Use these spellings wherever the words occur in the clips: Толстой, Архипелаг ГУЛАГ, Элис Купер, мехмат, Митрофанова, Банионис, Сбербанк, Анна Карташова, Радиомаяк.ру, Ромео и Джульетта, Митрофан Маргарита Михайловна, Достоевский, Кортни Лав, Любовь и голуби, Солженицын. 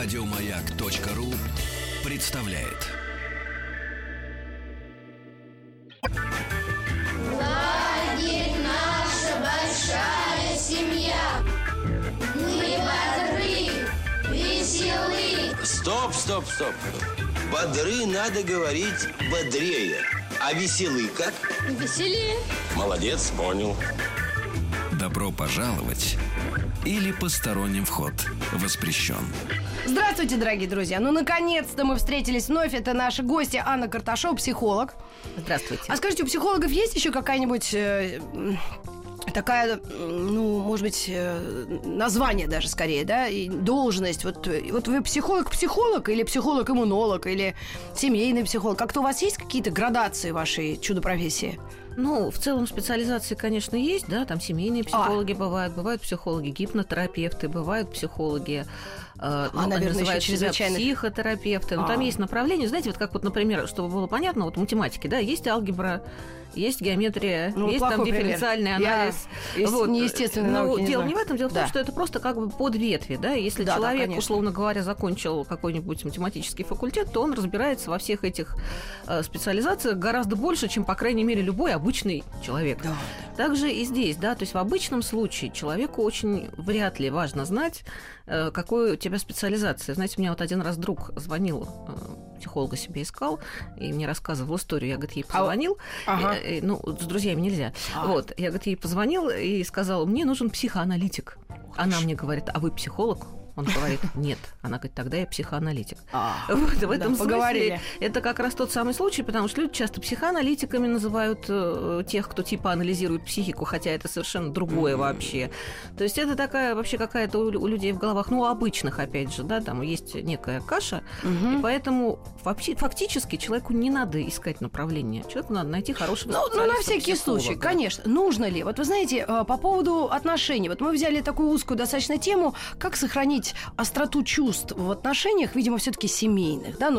Радиомаяк.ру представляет. Лагерь, наша большая семья. Мы бодры, веселы. Стоп. Бодры надо говорить бодрее. А веселы как? Веселее. Молодец, понял. Добро пожаловать или посторонним вход воспрещен. Здравствуйте, дорогие друзья. Ну, наконец-то мы встретились вновь. Это наши гости Анна Карташова, психолог. Здравствуйте. А скажите, у психологов есть еще какая-нибудь такая, ну, может быть, название даже скорее, да, и должность? Вот вы психолог-психолог или психолог-иммунолог или семейный психолог? Как-то у вас есть какие-то градации вашей чудо-профессии? Ну, в целом специализации, конечно, есть, да, там семейные психологи бывают психологи-гипнотерапевты, бывают психологи, наверное, называют себя психотерапевты, но там есть направление, знаете, вот как, вот, например, чтобы было понятно, вот в математике, да, есть алгебра, есть геометрия, ну, есть там дифференциальный анализ. Вот. Неестественные науки. Но дело не в этом, дело в том, что это просто как бы подветви, да, если человек, условно говоря, закончил какой-нибудь математический факультет, то он разбирается во всех этих специализациях гораздо больше, чем, по крайней мере, любой обычный человек. Да. Также и здесь, да, то есть в обычном случае человеку очень вряд ли важно знать, какой у тебя специализация. Знаете, у меня вот один раз друг звонил, психолога себе искал, и мне рассказывал историю. Я, говорит, ей позвонил. Ну, с друзьями нельзя. Вот, я, говорит, ей позвонил и сказал, мне нужен психоаналитик. Она мне говорит, а вы психолог? Он говорит, нет. Она говорит, тогда я психоаналитик. Вот, в этом смысле поговорили. Это как раз тот самый случай, потому что люди часто психоаналитиками называют тех, кто типа анализирует психику, хотя это совершенно другое вообще. То есть это такая вообще какая-то у людей в головах, ну, обычных, опять же, да, там есть некая каша, и поэтому вообще, фактически человеку не надо искать направление. Человеку надо найти хорошего специалиста. Ну, на всякий случай, конечно. Нужно ли? Вот вы знаете, по поводу отношений. Вот мы взяли такую узкую достаточно тему, как сохранить остроту чувств в отношениях, видимо, все-таки семейных, да,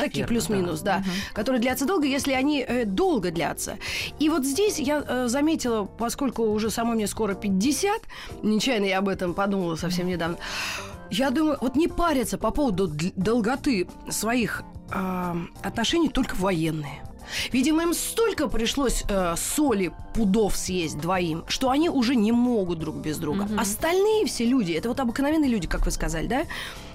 такие плюс-минус, да, которые длятся долго, если они долго длятся. И вот здесь я заметила, поскольку уже самой мне скоро 50, нечаянно я об этом подумала совсем недавно, я думаю, вот не парятся по поводу долготы своих отношений только военные. Видимо, им столько пришлось соли, пудов съесть двоим, что они уже не могут друг без друга. Остальные все люди, это вот обыкновенные люди, как вы сказали, да,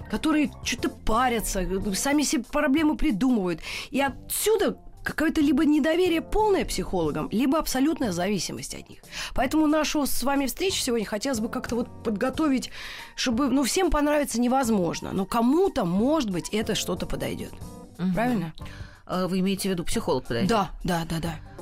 которые что-то парятся, сами себе проблемы придумывают. И отсюда какое-то либо недоверие полное психологам, либо абсолютная зависимость от них. Поэтому нашу с вами встречу сегодня хотелось бы как-то вот подготовить, чтобы, ну, всем понравиться невозможно, но кому-то, может быть, это что-то подойдет. Правильно? Вы имеете в виду, психолог подойдет? Да.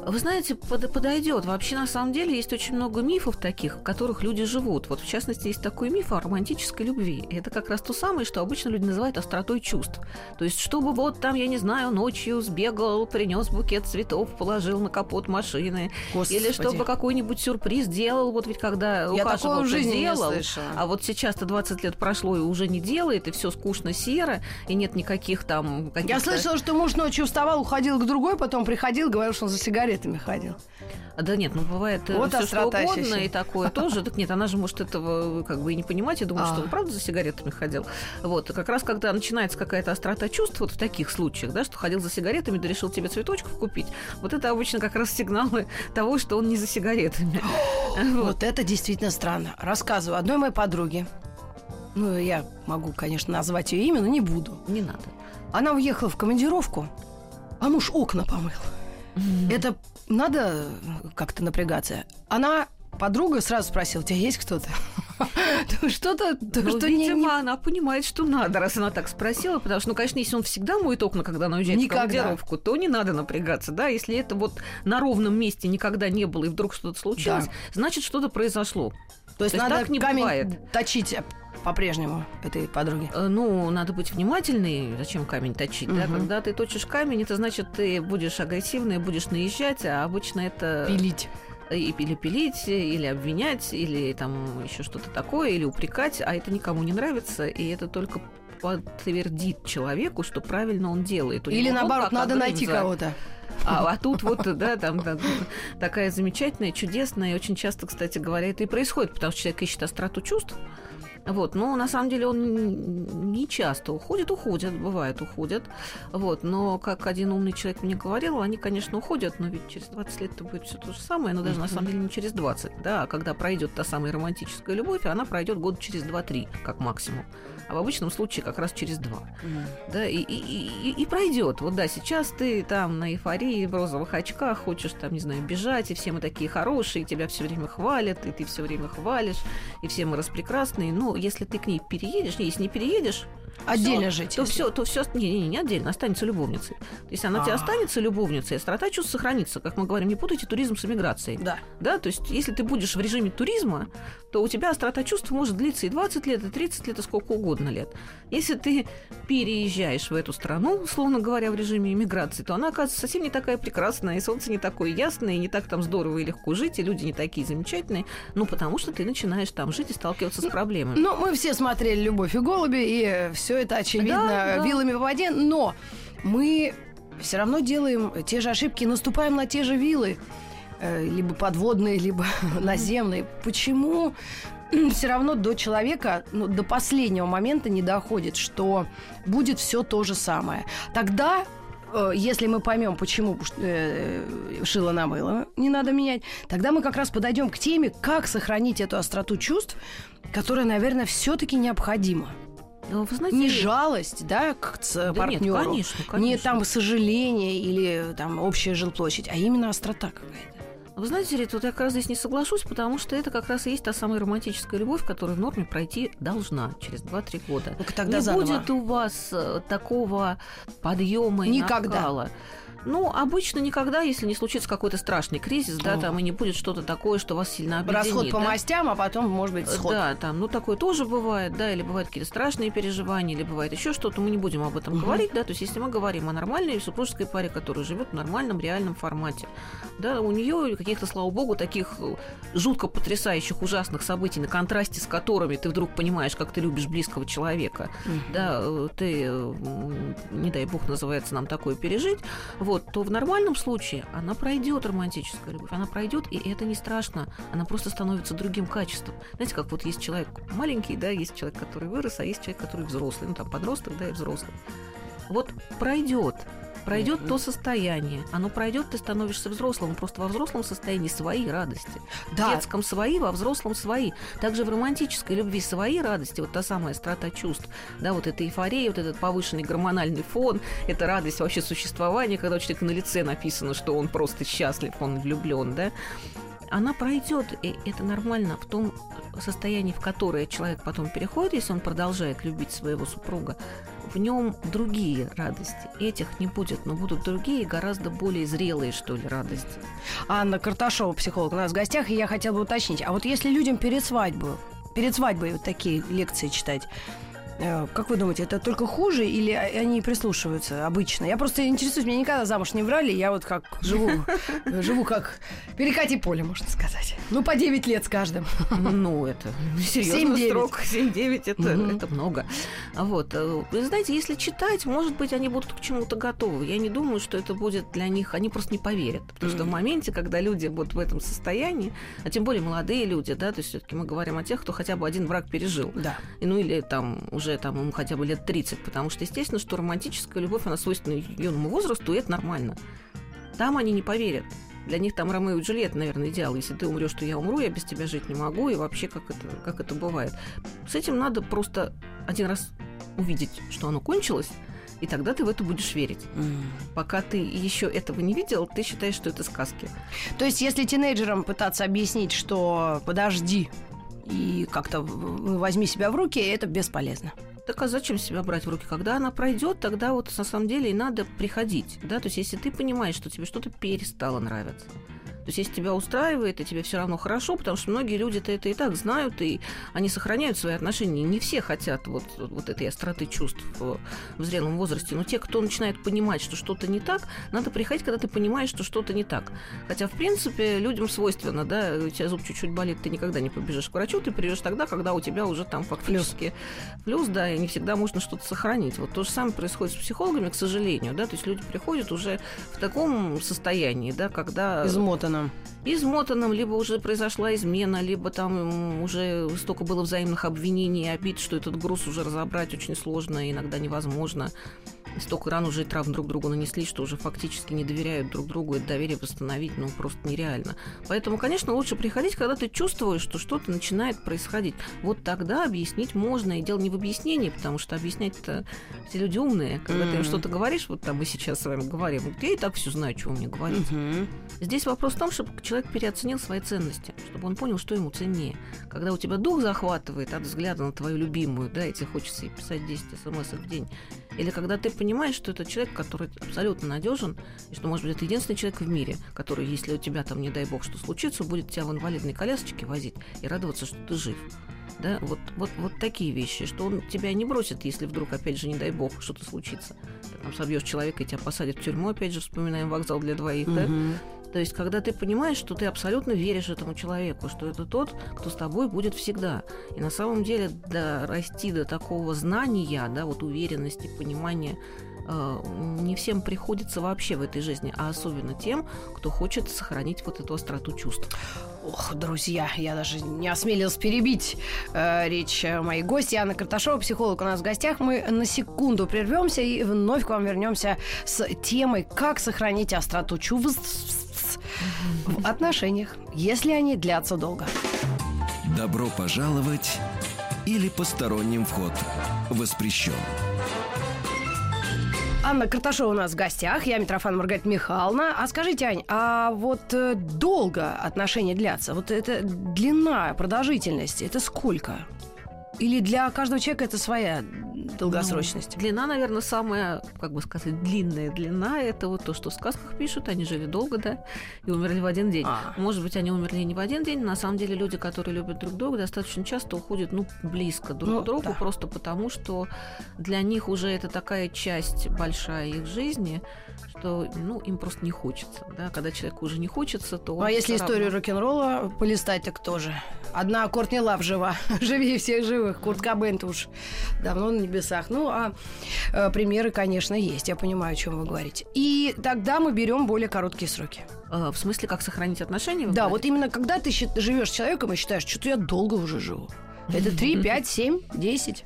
Вы знаете, подойдет. Вообще, на самом деле, есть очень много мифов таких, в которых люди живут. Вот, в частности, есть такой миф о романтической любви. И это как раз то самое, что обычно люди называют остротой чувств. То есть, чтобы вот там, я не знаю, ночью сбегал, принес букет цветов, положил на капот машины. Господи. Или чтобы какой-нибудь сюрприз делал. Вот ведь когда ухаживал, ты делал. А вот сейчас-то 20 лет прошло, и уже не делает, и все скучно, серо, и нет никаких там... Я слышала, что муж ночью вставал, уходил к другой, потом приходил, говорил, что он за сигаретами ходил. Да нет, ну бывает вот все что угодно ощущения. И такое тоже. Так нет, она же может этого как бы и не понимать и думать, что он правда за сигаретами ходил. Вот, как раз когда начинается какая-то острота чувств, вот в таких случаях, да, что ходил за сигаретами, да решил тебе цветочков купить, вот это обычно как раз сигналы того, что он не за сигаретами. Вот это действительно странно. Рассказываю одной моей подруге. Ну, я могу, конечно, назвать ее имя, но не буду. Не надо. Она уехала в командировку, а муж окна помыл. Это надо как-то напрягаться. Она, подруга, сразу спросила, у тебя есть кто-то? Что-то, что не... Видимо, она понимает, что надо, раз она так спросила. Потому что, ну, конечно, если он всегда моет окна, когда она уезжает в командировку, то не надо напрягаться, да. Если это вот на ровном месте никогда не было и вдруг что-то случилось, значит, что-то произошло. То есть надо так не камень точить по-прежнему этой подруге. Ну, надо быть внимательной, зачем камень точить. Да? Когда ты точишь камень, это значит, ты будешь агрессивной, будешь наезжать, а обычно это... Пилить. Или пилить, или обвинять, или там еще что-то такое, или упрекать, а это никому не нравится, и это только подтвердит человеку, что правильно он делает. Или наоборот, надо найти кого-то. А тут вот, да, там такая замечательная, чудесная, и очень часто, кстати говоря, это и происходит, потому что человек ищет остроту чувств, Вот, но на самом деле он не часто уходит, бывает. Вот, но, как один умный человек мне говорил, они, конечно, уходят, но ведь через 20 лет это будет все то же самое, но даже на самом деле не через 20, да, а когда пройдет та самая романтическая любовь, она пройдет года через 2-3, как максимум. А в обычном случае как раз через 2. Да, и пройдет. Вот да, сейчас ты там на эйфории, в розовых очках, хочешь там, не знаю, бежать, и все мы такие хорошие, и тебя все время хвалят, и ты все время хвалишь, и все мы распрекрасные. Но если ты к ней переедешь, если не переедешь, отдельно всё, жить. То все, не отдельно, останется любовницей. То есть она тебе останется любовницей, а острота чувств сохранится. Как мы говорим, не путайте туризм с эмиграцией. Да. Да, то есть если ты будешь в режиме туризма, то у тебя острота чувств может длиться и 20 лет, и 30 лет, и сколько угодно лет. Если ты переезжаешь в эту страну, условно говоря, в режиме эмиграции, то она оказывается совсем не такая прекрасная, и солнце не такое ясное, и не так там здорово и легко жить, и люди не такие замечательные, ну, потому что ты начинаешь там жить и сталкиваться с проблемами. Ну, мы все смотрели «Любовь и голуби», и все это, очевидно, да. Вилами по воде, но мы все равно делаем те же ошибки, наступаем на те же вилы, либо подводные, либо наземные. Почему все равно до человека, ну, до последнего момента не доходит, что будет все то же самое? Тогда, если мы поймем, почему шило на мыло не надо менять, тогда мы как раз подойдем к теме, как сохранить эту остроту чувств, которая, наверное, все-таки необходима. Вы знаете, не жалость, да, к партнеру, нет, конечно. Не там сожаление или там общая жилплощадь, а именно острота какая-то. Вы знаете, Рит, вот я как раз здесь не соглашусь, потому что это как раз и есть та самая романтическая любовь, которая в норме пройти должна через 2-3 года. Только тогда не заново. Будет у вас такого подъема и накала. Ну, обычно никогда, если не случится какой-то страшный кризис, да, там и не будет что-то такое, что вас сильно объединит. Расход по мастям, а потом, может быть, сход. Да, там, ну, такое тоже бывает, да, или бывают какие-то страшные переживания, или бывает еще что-то, мы не будем об этом говорить, да, то есть если мы говорим о нормальной супружеской паре, которая живет в нормальном, реальном формате, да, у нее каких-то, слава богу, таких жутко потрясающих, ужасных событий, на контрасте с которыми ты вдруг понимаешь, как ты любишь близкого человека, да, ты, не дай бог, называется, нам такое пережить, вот, то в нормальном случае она пройдет романтическая любовь, она пройдет, и это не страшно, она просто становится другим качеством. Знаете, как вот есть человек маленький, да, есть человек, который вырос, а есть человек, который взрослый, ну там подросток, да, и взрослый. Вот пройдет то состояние, оно пройдет, ты становишься взрослым, просто во взрослом состоянии свои радости. Да. В детском свои, во взрослом свои. Также в романтической любви свои радости, вот та самая острота чувств, да, вот эта эйфория, вот этот повышенный гормональный фон, это радость вообще существования, когда у человека на лице написано, что он просто счастлив, он влюблен, да. Она пройдет, и это нормально в том состоянии, в которое человек потом переходит, если он продолжает любить своего супруга. В нем другие радости. Этих не будет, но будут другие, гораздо более зрелые, что ли, радости. Анна Карташова, психолог, у нас в гостях, и я хотела бы уточнить, а вот если людям перед свадьбой вот такие лекции читать, как вы думаете, это только хуже или они прислушиваются обычно? Я просто интересуюсь, меня никогда замуж не брали, я вот как живу как перекати поле, можно сказать. Ну, по 9 лет с каждым. Ну, это серьезный срок. 7-9 это много. Вот. Вы знаете, если читать, может быть, они будут к чему-то готовы. Я не думаю, что это будет для них... Они просто не поверят. Потому что в моменте, когда люди будут в этом состоянии, а тем более молодые люди, да, то есть все-таки мы говорим о тех, кто хотя бы один брак пережил. Да. Ну, или там уже там ему хотя бы лет 30, потому что, естественно, что романтическая любовь, она свойственна юному возрасту, и это нормально. Там они не поверят. Для них там Ромео и Джульетта, наверное, идеал. Если ты умрешь, то я умру, я без тебя жить не могу, и вообще, как это бывает. С этим надо просто один раз увидеть, что оно кончилось, и тогда ты в это будешь верить. Пока ты еще этого не видел, ты считаешь, что это сказки. То есть, если тинейджерам пытаться объяснить, что подожди, и как-то возьми себя в руки, и это бесполезно. Так а зачем себя брать в руки? Когда она пройдет, тогда вот на самом деле и надо приходить. Да? То есть если ты понимаешь, что тебе что-то перестало нравиться, то есть если тебя устраивает, и тебе все равно хорошо, потому что многие люди-то это и так знают, и они сохраняют свои отношения. Не все хотят вот этой остроты чувств в зрелом возрасте, но те, кто начинает понимать, что что-то не так, надо приходить, когда ты понимаешь, что что-то не так. Хотя, в принципе, людям свойственно, да, у тебя зуб чуть-чуть болит, ты никогда не побежишь к врачу, ты придешь тогда, когда у тебя уже там фактически плюс, да, и не всегда можно что-то сохранить. Вот то же самое происходит с психологами, к сожалению, да, то есть люди приходят уже в таком состоянии, да, когда... Измотаны. измотанным. Измотанным, либо уже произошла измена, либо там уже столько было взаимных обвинений и обид, что этот груз уже разобрать очень сложно и иногда невозможно. Столько ран уже и травм друг другу нанесли, что уже фактически не доверяют друг другу, и это доверие восстановить, ну, просто нереально. Поэтому, конечно, лучше приходить, когда ты чувствуешь, что что-то начинает происходить. Вот тогда объяснить можно, и дело не в объяснении, потому что объяснять-то все люди умные. Когда ты им что-то говоришь, вот там мы сейчас с вами говорим, вот я и так все знаю, чего мне говорить. Здесь вопрос в том, чтобы человек переоценил свои ценности, чтобы он понял, что ему ценнее. Когда у тебя дух захватывает от взгляда на твою любимую, да, и тебе хочется ей писать 10 смс в день, или когда ты понимаешь, что это человек, который абсолютно надежен, и что, может быть, это единственный человек в мире, который, если у тебя там, не дай бог, что случится, будет тебя в инвалидной колясочке возить и радоваться, что ты жив. Да? Вот такие вещи, что он тебя не бросит, если вдруг, опять же, не дай бог, что-то случится. Ты там собьешь человека и тебя посадят в тюрьму, опять же, вспоминаем вокзал для двоих, да? То есть, когда ты понимаешь, что ты абсолютно веришь этому человеку, что это тот, кто с тобой будет всегда. И на самом деле дорасти до такого знания, да, вот уверенности, понимания, не всем приходится вообще в этой жизни, а особенно тем, кто хочет сохранить вот эту остроту чувств. Ох, друзья, я даже не осмелилась перебить речь моей гости. Анна Карташова, психолог, у нас в гостях. Мы на секунду прервемся и вновь к вам вернемся с темой «Как сохранить остроту чувств в отношениях, если они длятся долго». Добро пожаловать или посторонним вход воспрещен. Анна Карташова у нас в гостях, я Митрофан Маргарита Михайловна. А скажите, Ань, а вот долго отношения длятся? Вот это длина, продолжительность, это сколько? Или для каждого человека это своя долгосрочность? Ну, длина, наверное, самая, как бы сказать, длинная длина. Это вот то, что в сказках пишут. Они жили долго, да, и умерли в один день. Может быть, они умерли не в один день. На самом деле, люди, которые любят друг друга, достаточно часто уходят, ну, близко друг к другу, просто потому, что для них уже это такая часть большая их жизни, что, ну, им просто не хочется, да. Когда человеку уже не хочется, то... А если историю рок-н-ролла полистать, так тоже. Одна Кортни Лав жива. Живее всех живых. Курт Кобейн-то уж давно на небесах. Ну, а примеры, конечно, есть. Я понимаю, о чем вы говорите. И тогда мы берем более короткие сроки. В смысле, как сохранить отношения? Да, вот именно когда ты живешь с человеком и считаешь, что-то я долго уже живу. Это 3, 5, 7, 10.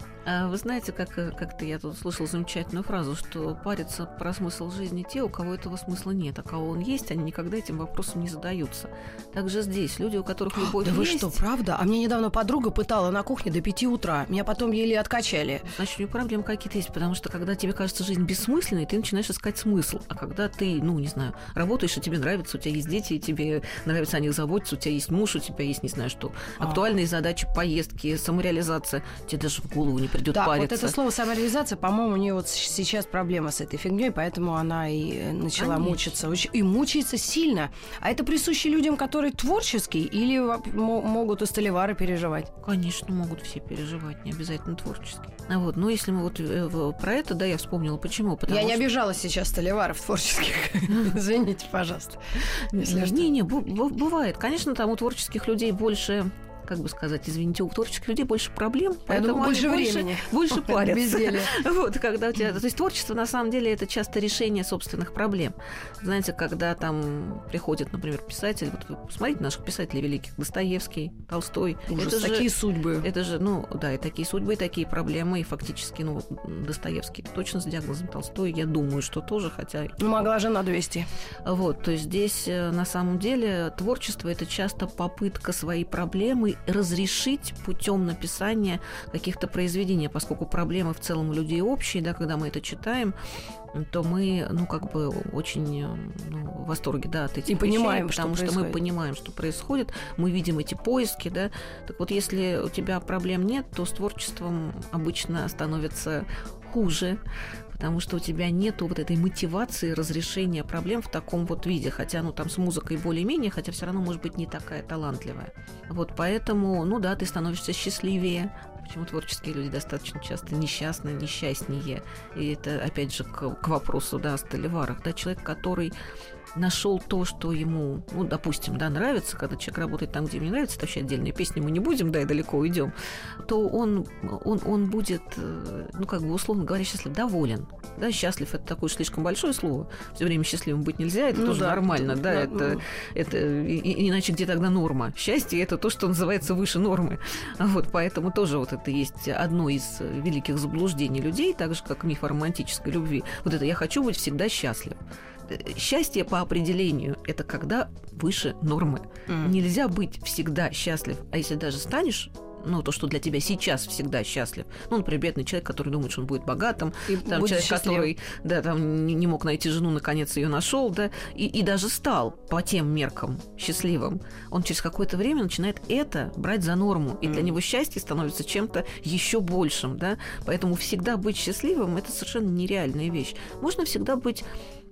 Вы знаете, как-то я тут слышала замечательную фразу, что парятся про смысл жизни те, у кого этого смысла нет, а кого он есть, они никогда этим вопросом не задаются. Также здесь люди, у которых любовь есть... Да вы что, правда? А мне недавно подруга пытала на кухне до 5 утра. Меня потом еле откачали. Значит, у нее проблемы какие-то есть, потому что когда тебе кажется жизнь бессмысленной, ты начинаешь искать смысл. А когда ты, ну, не знаю, работаешь, и тебе нравится, у тебя есть дети, и тебе нравится о них заботиться, у тебя есть муж, у тебя есть, не знаю что, актуальные задачи, поездки, самореализация, тебе даже в голову не придет париться. Вот это слово самореализация, по-моему, у нее вот сейчас проблема с этой фигней, поэтому она и начала мучиться. И мучается сильно. А это присуще людям, которые творческие, или могут и столевары переживать? Конечно, могут все переживать, не обязательно творческие. Вот. Но если мы вот про это, да, я вспомнила, почему. Я не обижала сейчас столеваров творческих. Извините, пожалуйста. Не-не, бывает. Конечно, там у творческих людей больше... Как бы сказать, извините, у творческих людей больше проблем, поэтому больше времени, больше парятся. Вот, когда у тебя... То есть творчество, на самом деле, это часто решение собственных проблем. Знаете, когда там приходит, например, писатель, вот вы посмотрите наших писателей великих, Достоевский, Толстой. Ужас, такие судьбы. Это же, ну, да, и такие судьбы, и такие проблемы, и фактически, ну, Достоевский точно с диагнозом, Толстой, я думаю, что тоже, хотя... Ну, могла же на 200. Вот, то есть здесь, на самом деле, творчество – это часто попытка свои проблемы разрешить путем написания каких-то произведений, поскольку проблемы в целом у людей общие, да, когда мы это читаем, то мы, ну, как бы очень, ну, в восторге, да, от этих вещей, понимаем, потому что мы понимаем, что происходит, мы видим эти поиски, да. Так вот, если у тебя проблем нет, то с творчеством обычно становится хуже, потому что у тебя нету вот этой мотивации разрешения проблем в таком вот виде. Хотя, ну, там с музыкой более-менее, хотя все равно, может быть, не такая талантливая. Вот поэтому, ну да, ты становишься счастливее, Почему творческие люди достаточно часто несчастны, несчастнее? И это, опять же, к вопросу, да, о Столиварах. Да, человек, который нашел то, что ему, ну, допустим, да, нравится, когда человек работает там, где ему не нравится, это вообще отдельная песня, мы не будем, да, и далеко уйдем, то он будет, ну, как бы, условно говоря, счастлив, доволен. Да, счастлив — это такое слишком большое слово. Все время счастливым быть нельзя, это, ну, тоже, да, нормально, это, да, это иначе где тогда норма? Счастье — это то, что называется выше нормы. Вот, поэтому тоже вот это есть одно из великих заблуждений людей, так же, как миф о романтической любви. Вот это «я хочу быть всегда счастлив». Счастье по определению – это когда выше нормы. Нельзя быть всегда счастлив. А если даже станешь, ну, то, что для тебя сейчас всегда счастлив. Ну, например, бедный человек, который думает, что он будет богатым, и там будет человек, счастлив, который, да, там не мог найти жену, наконец ее нашел, да, и даже стал по тем меркам счастливым. Он через какое-то время начинает это брать за норму, и для него счастье становится чем-то еще большим, да. Поэтому всегда быть счастливым – это совершенно нереальная вещь. Можно всегда быть,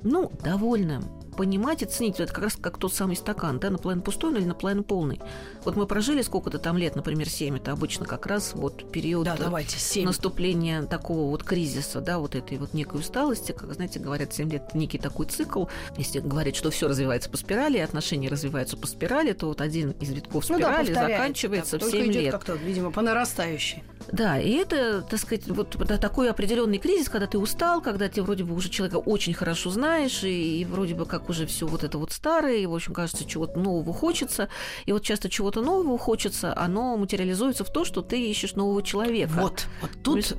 ну, довольным, понимать и ценить. Это как раз как тот самый стакан, да, наполовину пустой или наполовину полный. Вот мы прожили сколько-то там лет, например, 7, это обычно как раз вот период, да, давайте, 7. Наступления такого вот кризиса, да, вот этой вот некой усталости, как, знаете, говорят, 7 лет некий такой цикл. Если говорить, что все развивается по спирали, отношения развиваются по спирали, то вот один из витков спирали, ну, да, заканчивается, да, в 7 лет. Как-то, видимо, по нарастающей. Да, и это, так сказать, вот такой определенный кризис, когда ты устал, когда ты вроде бы уже человека очень хорошо знаешь, и вроде бы как уже все вот это вот старое, и, в общем, кажется, чего-то нового хочется. И вот часто чего-то нового хочется, оно материализуется в то, что ты ищешь нового человека. Вот тут...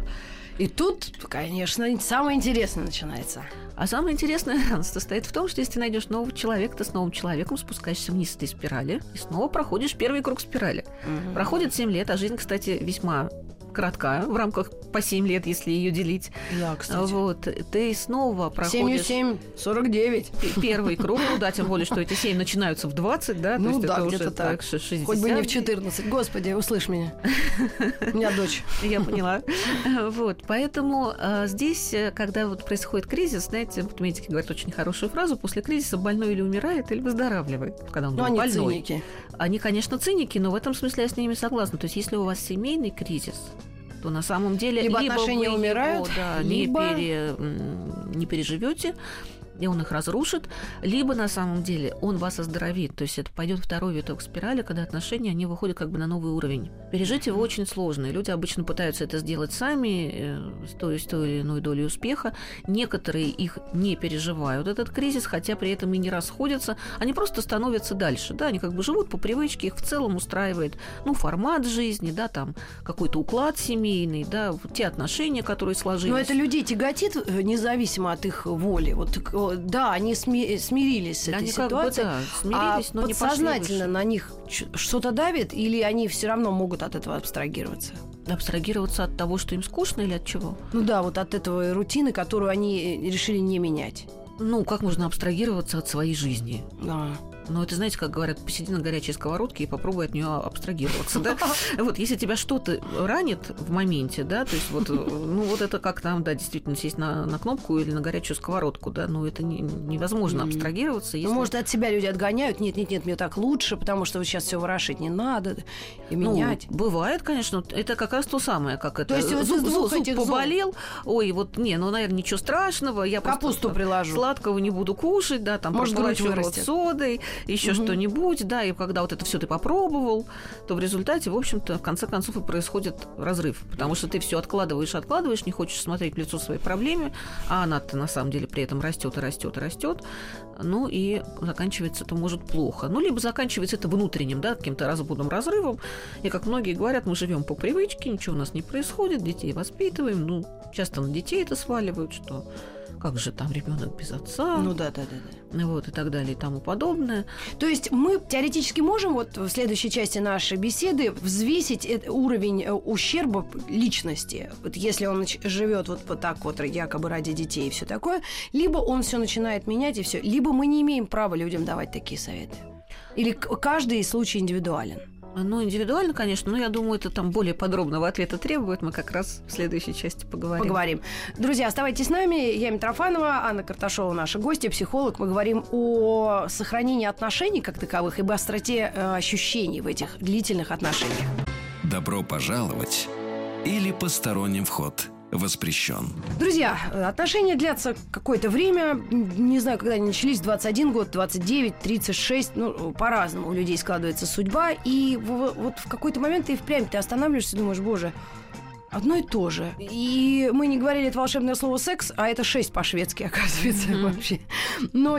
И тут, конечно, самое интересное начинается. А самое интересное состоит в том, что если ты найдешь нового человека, ты с новым человеком спускаешься вниз с этой спирали и снова проходишь первый круг спирали. Угу. Проходит 7 лет, а жизнь, кстати, весьма кратка, в рамках по 7 лет, если ее делить. Да, кстати. Вот. Ты снова проходишь... 7 и 7, 49. Первый круг, да, тем более, что эти 7 начинаются в 20, да? Ну да, где-то так. 60. Хоть бы не в 14. Господи, услышь меня. У меня дочь. Я поняла. Вот. Поэтому здесь, когда вот происходит кризис, знаете, медики говорят очень хорошую фразу: после кризиса больной или умирает, или выздоравливает. Когда он больной. Они циники. Они, конечно, циники, но в этом смысле я с ними согласна. То есть если у вас семейный кризис, то на самом деле либо отношения умирают, его, да, либо... не переживете, и он их разрушит, либо на самом деле он вас оздоровит. То есть это пойдет второй виток спирали, когда отношения, они выходят как бы на новый уровень. Пережить его очень сложно. Люди обычно пытаются это сделать сами, с той или иной долей успеха. Некоторые их не переживают, этот кризис, хотя при этом и не расходятся. Они просто становятся дальше. Да? Они как бы живут по привычке, их в целом устраивает, ну, формат жизни, да, там какой-то уклад семейный, да, те отношения, которые сложились. Но это людей тяготит независимо от их воли. Вот, да, они смирились с этой ситуацией, как бы, да, смирились, но подсознательно на них что-то давит, или они все равно могут от этого абстрагироваться? Абстрагироваться от того, что им скучно, или от чего? Ну да, вот от этой рутины, которую они решили не менять. Ну, как можно абстрагироваться от своей жизни? Да. Но это, знаете, как говорят, посиди на горячей сковородке и попробуй от нее абстрагироваться, да? Вот, если тебя что-то ранит в моменте, да, то есть вот, ну, вот это как там, да, действительно, сесть на кнопку или на горячую сковородку, да, ну, это невозможно абстрагироваться. Если... Ну, может, от себя люди отгоняют, нет, мне так лучше, потому что вот сейчас все ворошить не надо и менять. Ну, бывает, конечно, это как раз то самое, как это. То есть вот зуб поболел, ой, вот, не, ну, наверное, ничего страшного, я капусту приложу. Сладкого не буду кушать, да, там, может, грудь вырастет содой, еще что-нибудь, да, и когда вот это все ты попробовал, то в результате, в общем-то, в конце концов и происходит разрыв, потому что ты все откладываешь, не хочешь смотреть в лицо своей проблеме, а она-то на самом деле при этом растет, ну и заканчивается это может плохо. Ну, либо заканчивается это внутренним, да, каким-то разбудом, разрывом, и, как многие говорят, мы живем по привычке, ничего у нас не происходит, детей воспитываем, ну, часто на детей это сваливают, что... Как же там ребенок без отца? Ну да. Вот, и так далее, и тому подобное. То есть мы теоретически можем вот в следующей части нашей беседы взвесить уровень ущерба личности. Вот если он живет вот так вот, якобы ради детей и все такое, либо он все начинает менять и все, либо мы не имеем права людям давать такие советы. Или каждый случай индивидуален. Ну, индивидуально, конечно, но я думаю, это там более подробного ответа требует. Мы как раз в следующей части поговорим. Друзья, оставайтесь с нами. Я Митрофанова, Анна Карташова, наши гости, психолог. Мы говорим о сохранении отношений как таковых и об остроте ощущений в этих длительных отношениях. Добро пожаловать или посторонним вход воспрещен. Друзья, отношения длятся какое-то время. Не знаю, когда они начались. 21 год, 29, 36. Ну, по-разному у людей складывается судьба. И вот в какой-то момент ты впрямь ты останавливаешься и думаешь, боже, одно и то же. И мы не говорили это волшебное слово «секс», а это 6 по-шведски, оказывается, вообще. Но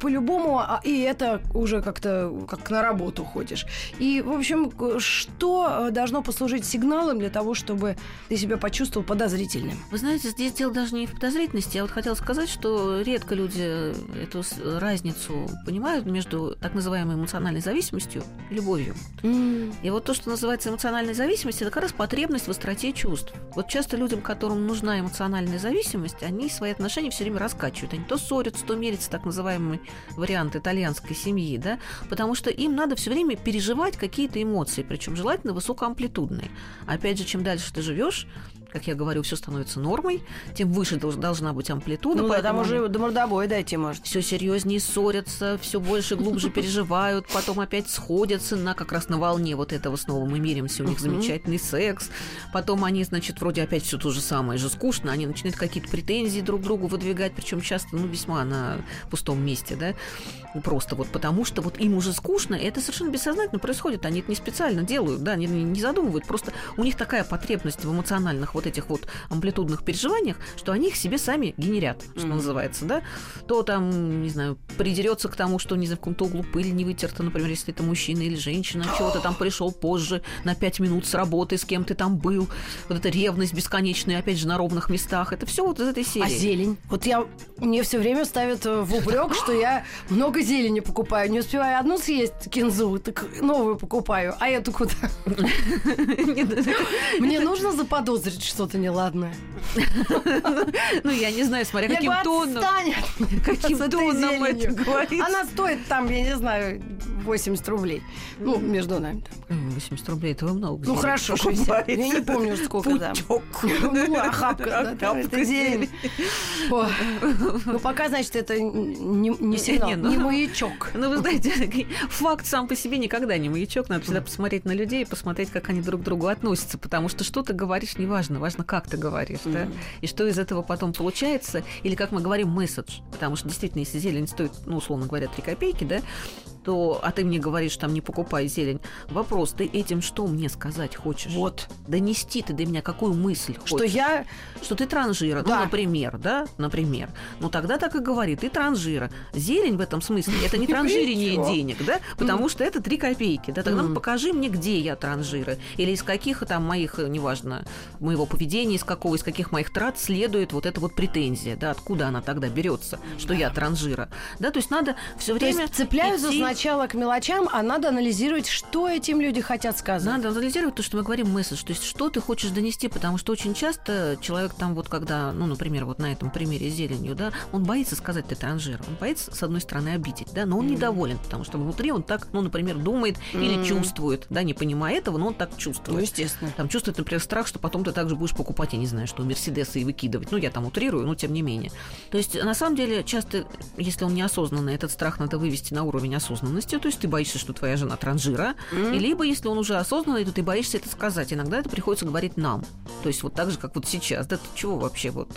по-любому, и это уже как-то как на работу ходишь. И, в общем, что должно послужить сигналом для того, чтобы ты себя почувствовал подозрительным? Вы знаете, здесь дело даже не в подозрительности. Я вот хотела сказать, что редко люди эту разницу понимают между так называемой эмоциональной зависимостью и любовью. И вот то, что называется эмоциональной зависимостью, это как раз потребность в остроте чувств. Вот часто людям, которым нужна эмоциональная зависимость, они свои отношения все время раскачивают. Они то ссорятся, то мирятся, так называемый вариант итальянской семьи, да, потому что им надо все время переживать какие-то эмоции, причем желательно высокоамплитудные. Опять же, чем дальше ты живешь, как я говорю, все становится нормой, тем выше должна быть амплитуда. Ну, поэтому да, там уже до мордобоя дойти может. Все серьезнее ссорятся, все больше, глубже переживают, потом опять сходятся как раз на волне вот этого снова мы миримся, у них замечательный секс. Потом они, значит, вроде опять все то же самое, же скучно, они начинают какие-то претензии друг другу выдвигать, причем часто, весьма на пустом месте, да, просто вот потому что вот им уже скучно, и это совершенно бессознательно происходит, они это не специально делают, да, они не задумывают, просто у них такая потребность в эмоциональных вот этих вот амплитудных переживаниях, что они их себе сами генерят, что называется, да, то там, не знаю, придерется к тому, что, не знаю, в каком-то углу пыль не вытерта, например, если это мужчина или женщина, чего-то там пришел позже на 5 минут с работы, с кем ты там был, вот эта ревность бесконечная, опять же, на ровных местах, это все вот из этой серии. А зелень? Вот мне все время ставят в упрек, что я много зелени покупаю, не успеваю одну съесть кинзу, так новую покупаю, а эту куда? Мне нужно заподозрить что-то неладное. Ну, я не знаю, смотря каким тоном. Каким тоном это говорится. Она стоит там, я не знаю, 80 рублей. Ну, между нами. 80 рублей, это вы много. Ну, хорошо, 60. Я не помню, сколько там. Ну, охапка. Это зелень. Ну, пока, значит, это не сигнал, не маячок. Ну, вы знаете, факт сам по себе никогда не маячок. Надо всегда посмотреть на людей и посмотреть, как они друг к другу относятся. Потому что что ты говоришь, неважно. Важно, как ты говоришь, да? И что из этого потом получается, или, как мы говорим, месседж. Потому что, действительно, если зелень стоит, условно говоря, 3 копейки, да, то, а ты мне говоришь, там, не покупай зелень. Вопрос, ты этим что мне сказать хочешь? Вот. Донести ты до меня какую мысль хочешь? Что я... Что ты транжира. Да. Ну, например, да? Например. Ну, тогда так и говори. Ты транжира. Зелень в этом смысле – это не транжирение денег, да? Потому что это 3 копейки. Да, тогда покажи мне, где я транжира. Или из каких там моих, неважно, моего поведения, из каких моих трат следует вот эта вот претензия, да? Откуда она тогда берется, что я транжира? Да, то есть надо все время... цепляются за сначала к мелочам, а надо анализировать, что этим люди хотят сказать. Надо анализировать то, что мы говорим, месседж, то есть что ты хочешь донести, потому что очень часто человек там вот когда, например, вот на этом примере с зеленью, да, он боится сказать «ты транжир», он боится, с одной стороны, обидеть, да, но он недоволен, потому что внутри он так, например, думает или чувствует, да, не понимая этого, но он так чувствует. Ну, естественно. Там чувствует, например, страх, что потом ты также будешь покупать, я не знаю, что, мерседесы и выкидывать. Ну, я там утрирую, но тем не менее. То есть, на самом деле, часто, если он неосознанный, этот страх надо вывести на уровень осознанности, то есть ты боишься, что твоя жена транжира, и либо, если он уже осознанный, то ты боишься это сказать. Иногда это приходится говорить нам. То есть вот так же, как вот сейчас. Да ты чего вообще вот?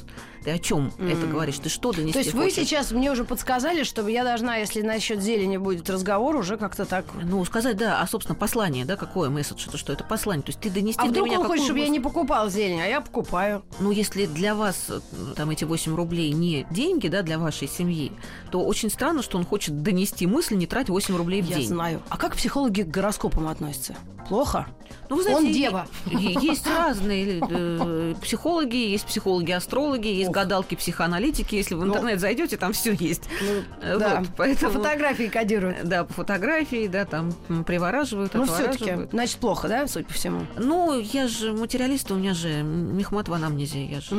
Ты о чем это говоришь? Ты что донести хочешь? То есть вы сейчас мне уже подсказали, что я должна, если насчет зелени будет разговор, уже как-то так... Ну, сказать, да, а, собственно, послание, да, какое месседж, что это послание. То есть ты донести до меня... А вдруг он хочет, чтобы я не покупал зелень, а я покупаю. Ну, если для вас там эти 8 рублей не деньги, да, для вашей семьи, то очень странно, что он хочет донести мысль, не тратить 8 рублей в день. Я знаю. А как психологи к гороскопам относятся? Плохо? Ну, вы знаете, он дева. Есть разные психологи, есть психологи-астрологи, есть гадалки-психоаналитики. Если вы в интернет зайдете, там все есть. Ну, да. Поэтому... По фотографии кодируют. Да, по фотографии, да, там привораживают, отвораживают. Ну, все-таки, значит, плохо, да, судя по всему? Ну, я же материалист, у меня же мехмат в анамнезе, я же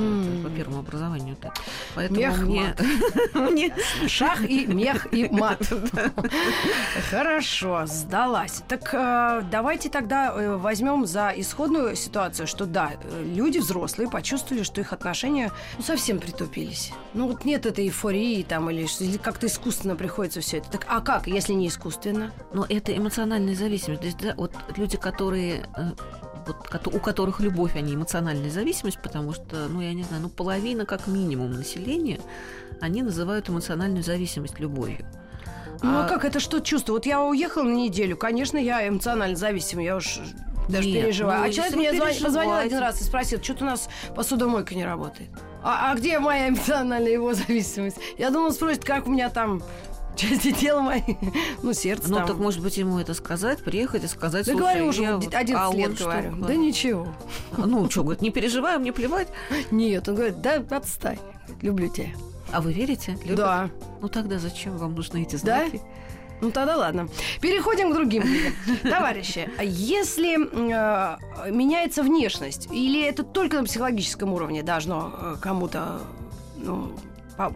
по первому образованию. Да. Поэтому мехмат. Мне... Шах и мех и мат. Хорошо, сдалась. Так давайте тогда возьмем за исходную ситуацию, что да, люди взрослые почувствовали, что их отношения совсем притупились. Ну вот нет этой эйфории там или как-то искусственно приходится все это. Так а как, если не искусственно? Но это эмоциональная зависимость. То есть, да, вот люди, которые вот, у которых любовь, а не эмоциональная зависимость, потому что, ну, я не знаю, ну, половина как минимум населения, они называют эмоциональную зависимость любовью. Ну, а как это что чувство? Вот я уехала на неделю, конечно, я эмоционально зависим, я уж даже переживаю. Ну, а человек мне позвонил один раз и спросил, что-то у нас посудомойка не работает. А где моя эмоциональная его зависимость? Я думала, спросит, как у меня там... части тела мои, ну, сердце там. Ну, так, может быть, ему это сказать, приехать и сказать... Да говорю уже, 11 лет говорю. Да ничего. Ну, что, говорит, не переживай, мне плевать. Нет, он говорит, да отстань, люблю тебя. А вы верите? Да. Ну, тогда зачем вам нужны эти знаки? Ну, тогда ладно. Переходим к другим. Товарищи, если меняется внешность, или это только на психологическом уровне должно кому-то... ну,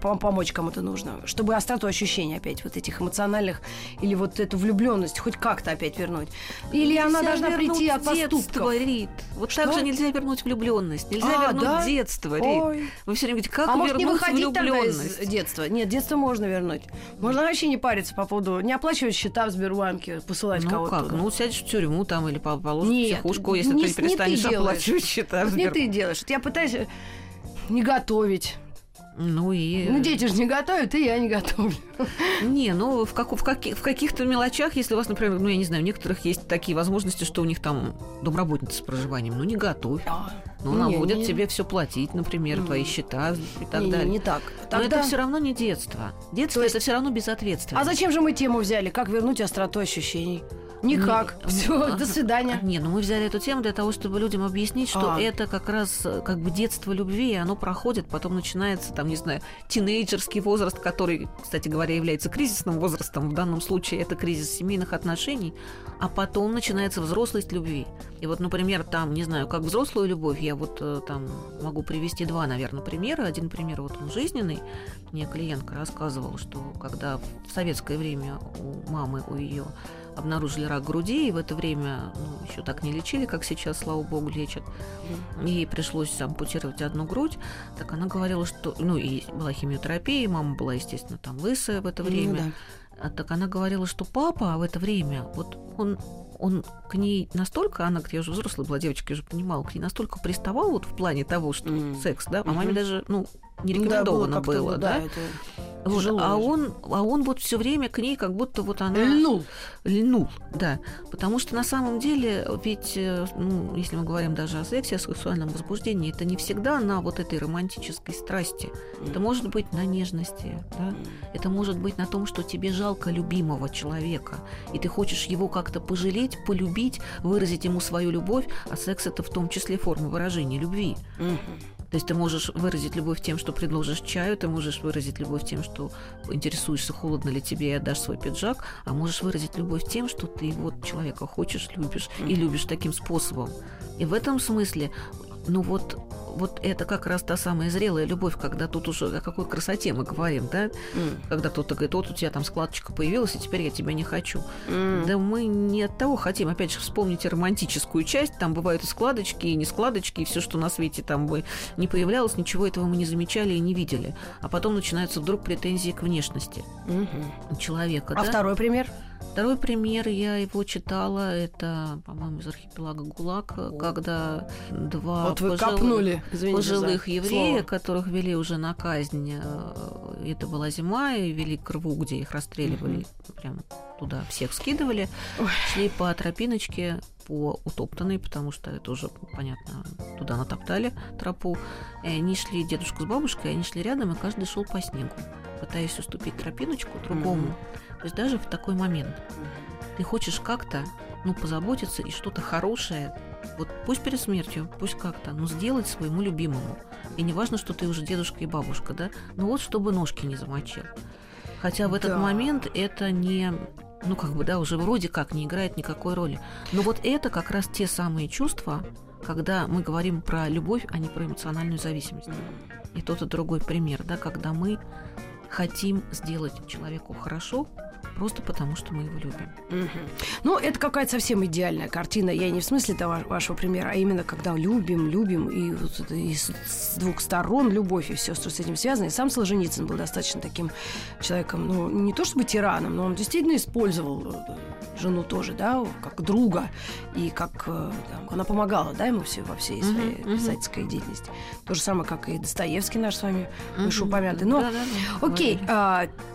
помочь кому-то нужно, чтобы остроту ощущений опять вот этих эмоциональных или вот эту влюбленность хоть как-то опять вернуть. Или нельзя, она должна прийти от поступков. Рит. Вот что? Так же нельзя вернуть влюбленность, нельзя вернуть детство, Рит. Ой. Вы все время говорите, как вернуть влюбленность? А может не выходить тогда из детства? Нет, детство можно вернуть. Можно вообще не париться по поводу, не оплачивать счета в Сбербанке, посылать кого-то. Как? Ну сядешь в тюрьму там или положишь психушку, если ты перестанешь оплачивать счета в Сбербанке. Не ты делаешь. Я пытаюсь не готовить. Ну и... ну, дети же не готовят, и я не готовлю. Не, ну, в каких-то мелочах, если у вас, например, ну, я не знаю, у некоторых есть такие возможности, что у них там домработница с проживанием, ну, не готовь. Ну, она будет тебе все платить, например, твои счета и так далее. Не так. Тогда... но это все равно не детство. Детство есть... это все равно безответственность. А зачем же мы тему взяли? Как вернуть остроту ощущений? Никак. Все, до свидания. Не, ну мы взяли эту тему для того, чтобы людям объяснить, что это как раз как бы детство любви, и оно проходит, потом начинается, там, не знаю, тинейджерский возраст, который, кстати говоря, является кризисным возрастом. В данном случае это кризис семейных отношений, а потом начинается взрослость любви. И вот, например, там, не знаю, как взрослую любовь, я вот там могу привести два, наверное, примера. Один пример, вот он жизненный. Мне клиентка рассказывала, что когда в советское время у мамы, у ее обнаружили рак груди, и в это время еще так не лечили, как сейчас, слава богу, лечат. Ей пришлось ампутировать одну грудь. Так она говорила, что... ну, и была химиотерапия, и мама была, естественно, там лысая в это время. Да. Так она говорила, что папа в это время, вот он к ней настолько, она, я уже взрослая была, девочка, я уже понимала, к ней настолько приставал вот в плане того, что секс, да, а маме даже, ну, не рекомендовано было, да. Вот, а он вот все время к ней как будто вот она... Льнул, да. Потому что на самом деле, ведь, ну, если мы говорим даже о сексе, о сексуальном возбуждении, это не всегда на вот этой романтической страсти. Это может быть на нежности, да? Это может быть на том, что тебе жалко любимого человека, и ты хочешь его как-то пожалеть, полюбить, выразить ему свою любовь, а секс – это в том числе форма выражения любви. То есть ты можешь выразить любовь тем, что предложишь чаю, ты можешь выразить любовь тем, что интересуешься, холодно ли тебе, и отдашь свой пиджак, а можешь выразить любовь тем, что ты вот человека хочешь, любишь, и любишь таким способом. И в этом смысле, ну вот это как раз та самая зрелая любовь, когда тут уже о какой красоте мы говорим, да? Когда кто-то говорит, вот у тебя там складочка появилась, и теперь я тебя не хочу. Да мы не от того хотим. Опять же, вспомните романтическую часть. Там бывают и складочки, и не складочки, и все, что на свете там бы не появлялось, ничего этого мы не замечали и не видели. А потом начинаются вдруг претензии к внешности человека. А да? Второй пример? Второй пример, я его читала, это, по-моему, из «Архипелага ГУЛАГ», когда два вот пожилых еврея, которых вели уже на казнь, это была зима, и вели к рву, где их расстреливали, прямо туда всех скидывали, шли по тропиночке, по утоптанной, потому что это уже, понятно, туда натоптали тропу. И они шли, дедушка с бабушкой, они шли рядом, и каждый шел по снегу, пытаясь уступить тропиночку другому. То есть даже в такой момент ты хочешь как-то, ну, позаботиться и что-то хорошее, вот пусть перед смертью, пусть как-то, но сделать своему любимому. И не важно, что ты уже дедушка и бабушка, да, но вот чтобы ножки не замочил. Хотя в этот момент это не... ну, как бы, да, уже вроде как не играет никакой роли. Но вот это как раз те самые чувства, когда мы говорим про любовь, а не про эмоциональную зависимость. И тот и другой пример, да, когда мы хотим сделать человеку хорошо, просто потому, что мы его любим. Угу. Ну, это какая-то совсем идеальная картина. Я не в смысле вашего примера, а именно когда любим, и вот это, и с двух сторон любовь, и все, что с этим связано. И сам Солженицын был достаточно таким человеком, ну, не то чтобы тираном, но он действительно использовал жену тоже, да, как друга, и как там, она помогала, да, ему все, во всей своей писательской деятельности. То же самое, как и Достоевский наш с вами, вышеупомянутый. Но, окей,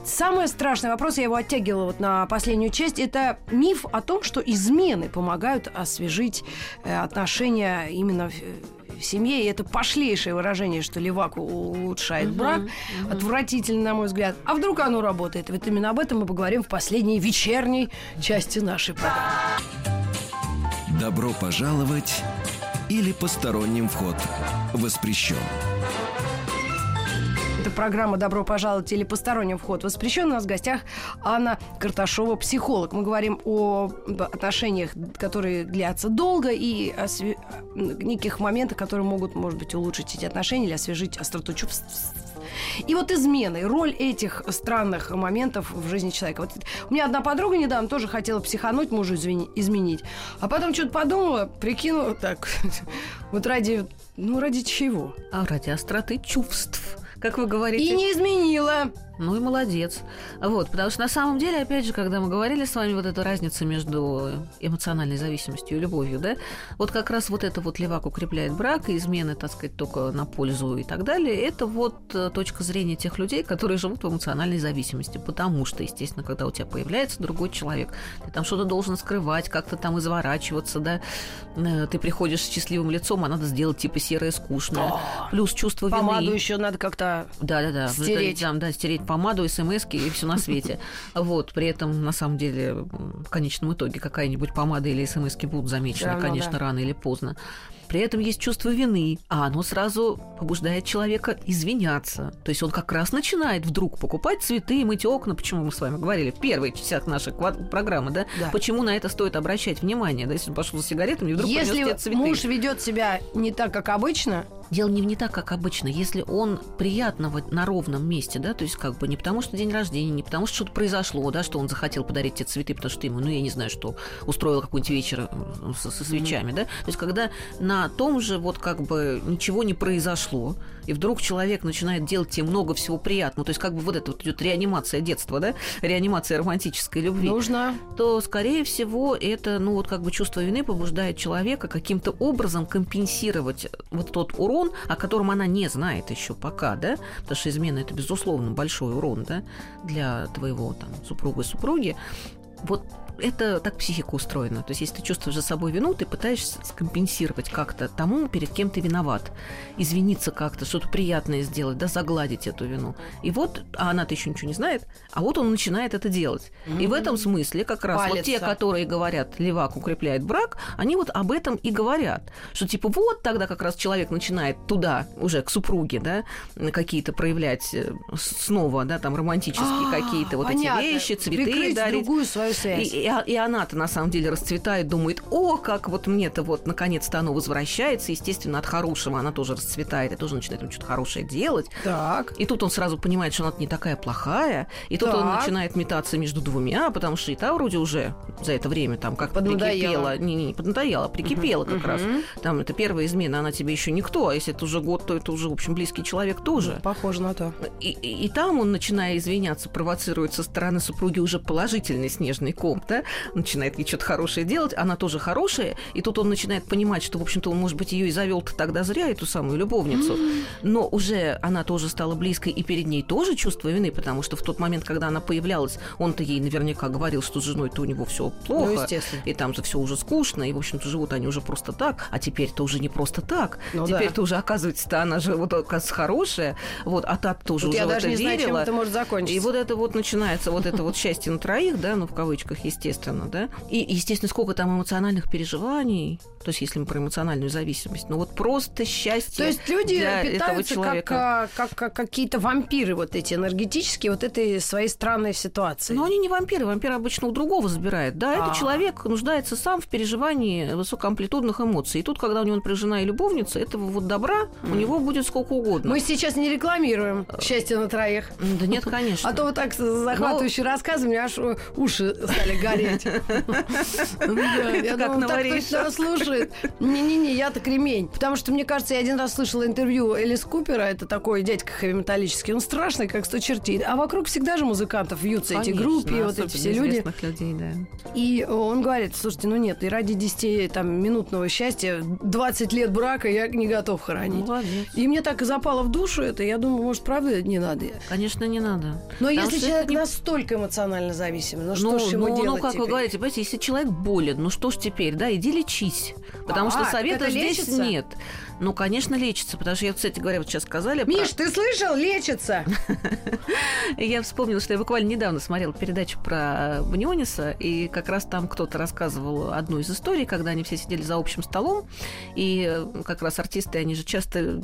самый страшный вопрос, я его оттягивала вот на последнюю часть, это миф о том, что измены помогают освежить отношения именно в семье, и это пошлейшее выражение, что левак улучшает брак. Отвратительно, на мой взгляд. А вдруг оно работает? Вот именно об этом мы поговорим в последней вечерней части нашей программы. Добро пожаловать или посторонним вход воспрещен. Это программа «Добро пожаловать» или «Посторонним вход воспрещен». У нас в гостях Анна Карташова, психолог. Мы говорим о отношениях, которые длятся долго, и о неких моментах, которые могут, может быть, улучшить эти отношения или освежить остроту чувств. И вот измены, роль этих странных моментов в жизни человека. Вот у меня одна подруга недавно тоже хотела психануть, мужу изменить. А потом что-то подумала, прикинула, так, вот ради чего? А ради остроты чувств, как вы говорите. И не изменила. Ну и молодец. Вот, потому что на самом деле, опять же, когда мы говорили с вами, вот эта разница между эмоциональной зависимостью и любовью, да, вот как раз вот это вот левак укрепляет брак, и измены, так сказать, только на пользу и так далее, это вот точка зрения тех людей, которые живут в эмоциональной зависимости, потому что, естественно, когда у тебя появляется другой человек, ты там что-то должен скрывать, как-то там изворачиваться, да, ты приходишь с счастливым лицом, а надо сделать типа серое скучное, плюс чувство вины. Помаду еще надо как-то стереть. Стереть помаду, смс-ки и все на свете. Вот, при этом, на самом деле, в конечном итоге какая-нибудь помада или смс-ки будут замечены, конечно, рано или поздно. При этом есть чувство вины, а оно сразу побуждает человека извиняться. То есть он как раз начинает вдруг покупать цветы и мыть окна, почему мы с вами говорили в первой частях нашей программы, да? Почему на это стоит обращать внимание, да? Если он пошел за сигаретами, вдруг принес тебе цветы. Если муж ведет себя не так, как обычно... Дело не так, как обычно. Если он приятного на ровном месте, да, то есть как бы не потому, что день рождения, не потому, что что-то произошло, да, что он захотел подарить тебе цветы, потому что ты ему, ну, я не знаю, что устроил какой-нибудь вечер со свечами, да. То есть когда на том же вот как бы ничего не произошло, и вдруг человек начинает делать тебе много всего приятного, то есть как бы вот это вот идет реанимация детства, да, реанимация романтической любви. Нужно. То, скорее всего, это, ну, вот как бы чувство вины побуждает человека каким-то образом компенсировать вот тот урон, о котором она не знает еще пока, да, потому что измена – это, безусловно, большой урон, да, для твоего там супруга и супруги. Вот это так психика устроена. То есть если ты чувствуешь за собой вину, ты пытаешься скомпенсировать как-то тому, перед кем ты виноват. Извиниться как-то, что-то приятное сделать, да, загладить эту вину. И вот, а она-то еще ничего не знает, а вот он начинает это делать. И в этом смысле как раз вот те, которые говорят, левак укрепляет брак, они вот об этом и говорят. Что типа вот тогда как раз человек начинает туда, уже к супруге, да, какие-то проявлять снова, да, там романтические какие-то вот эти вещи, цветы прикрыть дарить. Другую свою связь. И она-то, на самом деле, расцветает, думает, о, как вот мне-то вот, наконец-то оно возвращается. Естественно, от хорошего она тоже расцветает и тоже начинает ему что-то хорошее делать. Так. И тут он сразу понимает, что она не такая плохая. И тут он начинает метаться между двумя, потому что и та вроде уже за это время там как-то прикипела. Не поднадоела, а прикипела как раз. Там это первая измена, она тебе еще никто. А если это уже год, то это уже, в общем, близкий человек тоже. Похоже на то. И там он, начиная извиняться, провоцирует со стороны супруги уже положительный снежный ком, да? Начинает ей что-то хорошее делать, она тоже хорошая, и тут он начинает понимать, что, в общем-то, он, может быть, ее и завел-то тогда зря, эту самую любовницу, но уже она тоже стала близкой, и перед ней тоже чувство вины, потому что в тот момент, когда она появлялась, он-то ей наверняка говорил, что с женой-то у него все плохо, и там-то все уже скучно, и, в общем-то, живут они уже просто так, а теперь-то уже не просто так, теперь-то уже, оказывается-то, она же, вот, оказывается, хорошая, вот, а та-то уже в это верила. Я даже не знаю, чем это может закончиться. И вот это вот начинается, вот это вот счастье на троих, да, ну, в кавычках, естественно, естественно, да. И, естественно, сколько там эмоциональных переживаний. То есть, если мы про эмоциональную зависимость, ну вот просто счастье. То есть люди для питаются этого человека. Как какие-то вампиры вот эти энергетические, вот этой своей странной ситуации. Но они не вампиры. Вампир обычно у другого забирает. Да, этот человек нуждается сам в переживании высокоамплитудных эмоций. И тут, когда у него, например, жена и любовница, этого вот добра у него будет сколько угодно. Мы сейчас не рекламируем «Счастье на троих». Да нет, конечно. А то вот так захватывающие рассказы, у меня аж уши стали гореть. Я думаю, так точно слушает. Не-не-не, я-то кремень. Потому что, мне кажется, я один раз слышала интервью Элис Купера, это такой дядька хэви-металлический, он страшный, как 100 чертей. А вокруг всегда же музыкантов вьются эти группы, вот эти все люди. И он говорит, слушайте, ну нет, и ради 10-минутного счастья 20 лет брака я не готов хоронить. И мне так и запало в душу это, я думаю, может, правда, не надо? Конечно, не надо. Но если человек настолько эмоционально зависим, ну что ж ему делать теперь? Ну, как вы говорите, понимаете, если человек болен, ну что ж теперь, да, иди лечись. Потому что совета здесь нет. Ну, конечно, лечится, потому что я, кстати говоря, вот сейчас сказали... Миш, ты слышал? Лечится! Я вспомнила, что я буквально недавно смотрела передачу про Баниониса, и как раз там кто-то рассказывал одну из историй, когда они все сидели за общим столом, и как раз артисты, они же часто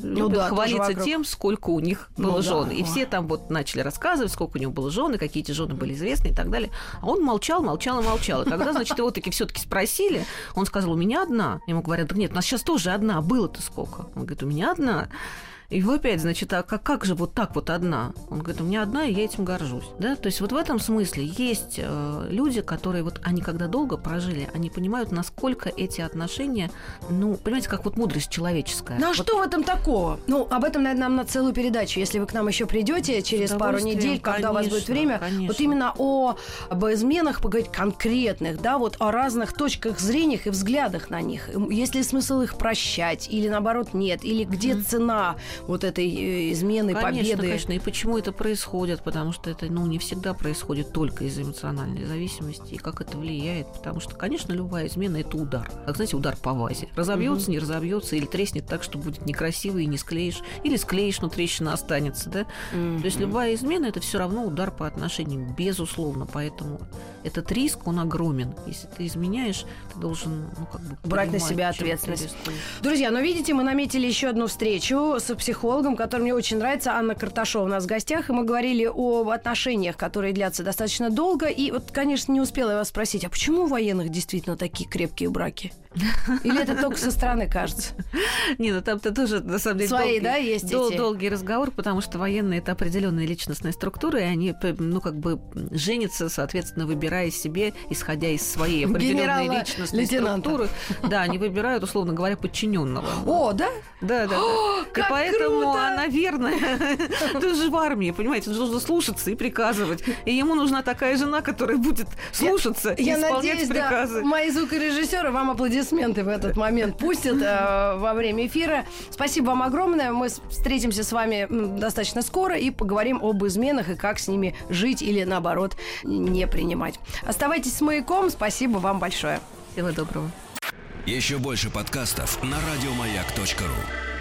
хвалятся тем, сколько у них было жен. И все там вот начали рассказывать, сколько у него было жен, и какие эти жены были известны и так далее. А он молчал. И когда, значит, его таки все-таки спросили, он сказал, у меня одна. Ему говорят, так нет, у нас сейчас тоже одна, а было-то сколько? Он говорит, у меня одна. И его опять, значит, а как же вот так вот одна? Он говорит, у меня одна, и я этим горжусь. Да? То есть вот в этом смысле есть люди, которые вот они когда долго прожили, они понимают, насколько эти отношения, ну, понимаете, как вот мудрость человеческая. Ну, а вот... что в этом такого? Ну, об этом, наверное, нам на целую передачу. Если вы к нам еще придете через пару недель, когда у вас будет время, вот именно об изменах поговорить конкретных, да, вот о разных точках зрения и взглядах на них. Есть ли смысл их прощать или, наоборот, нет? Или где цена... вот этой измены, конечно, победы. Конечно, и почему это происходит, потому что это, ну, не всегда происходит только из-за эмоциональной зависимости, и как это влияет, потому что, конечно, любая измена – это удар. Как, знаете, удар по вазе. Разобьется, не разобьется, или треснет так, что будет некрасиво и не склеишь, или склеишь, но трещина останется, да? То есть любая измена – это все равно удар по отношению, безусловно, поэтому этот риск, он огромен. Если ты изменяешь, ты должен, ну, как бы... брать на себя ответственность. Друзья, ну, видите, мы наметили еще одну встречу с психологом, который мне очень нравится, Анна Карташова у нас в гостях, и мы говорили об отношениях, которые длятся достаточно долго, и вот, конечно, не успела я вас спросить, а почему у военных действительно такие крепкие браки? Или это только со стороны кажется? Не, ну там-то тоже, на самом деле, свои, да, есть долгий разговор, потому что военные – это определенные личностные структуры, и они, ну, как бы женятся, соответственно, выбирая себе, исходя из своей определенной личностной структуры. Да, они выбирают, условно говоря, подчиненного. О, да? Да. Поэтому круто! Она верная. Ты же в армии, понимаете, нужно слушаться и приказывать. И ему нужна такая жена, которая будет слушаться и исполнять приказы. Да, мои звукорежиссеры вам аплодисменты в этот момент пустят во время эфира. Спасибо вам огромное. Мы встретимся с вами достаточно скоро и поговорим об изменах и как с ними жить или, наоборот, не принимать. Оставайтесь с «Маяком». Спасибо вам большое. Всего доброго. Еще больше подкастов на радиомаяк.ру.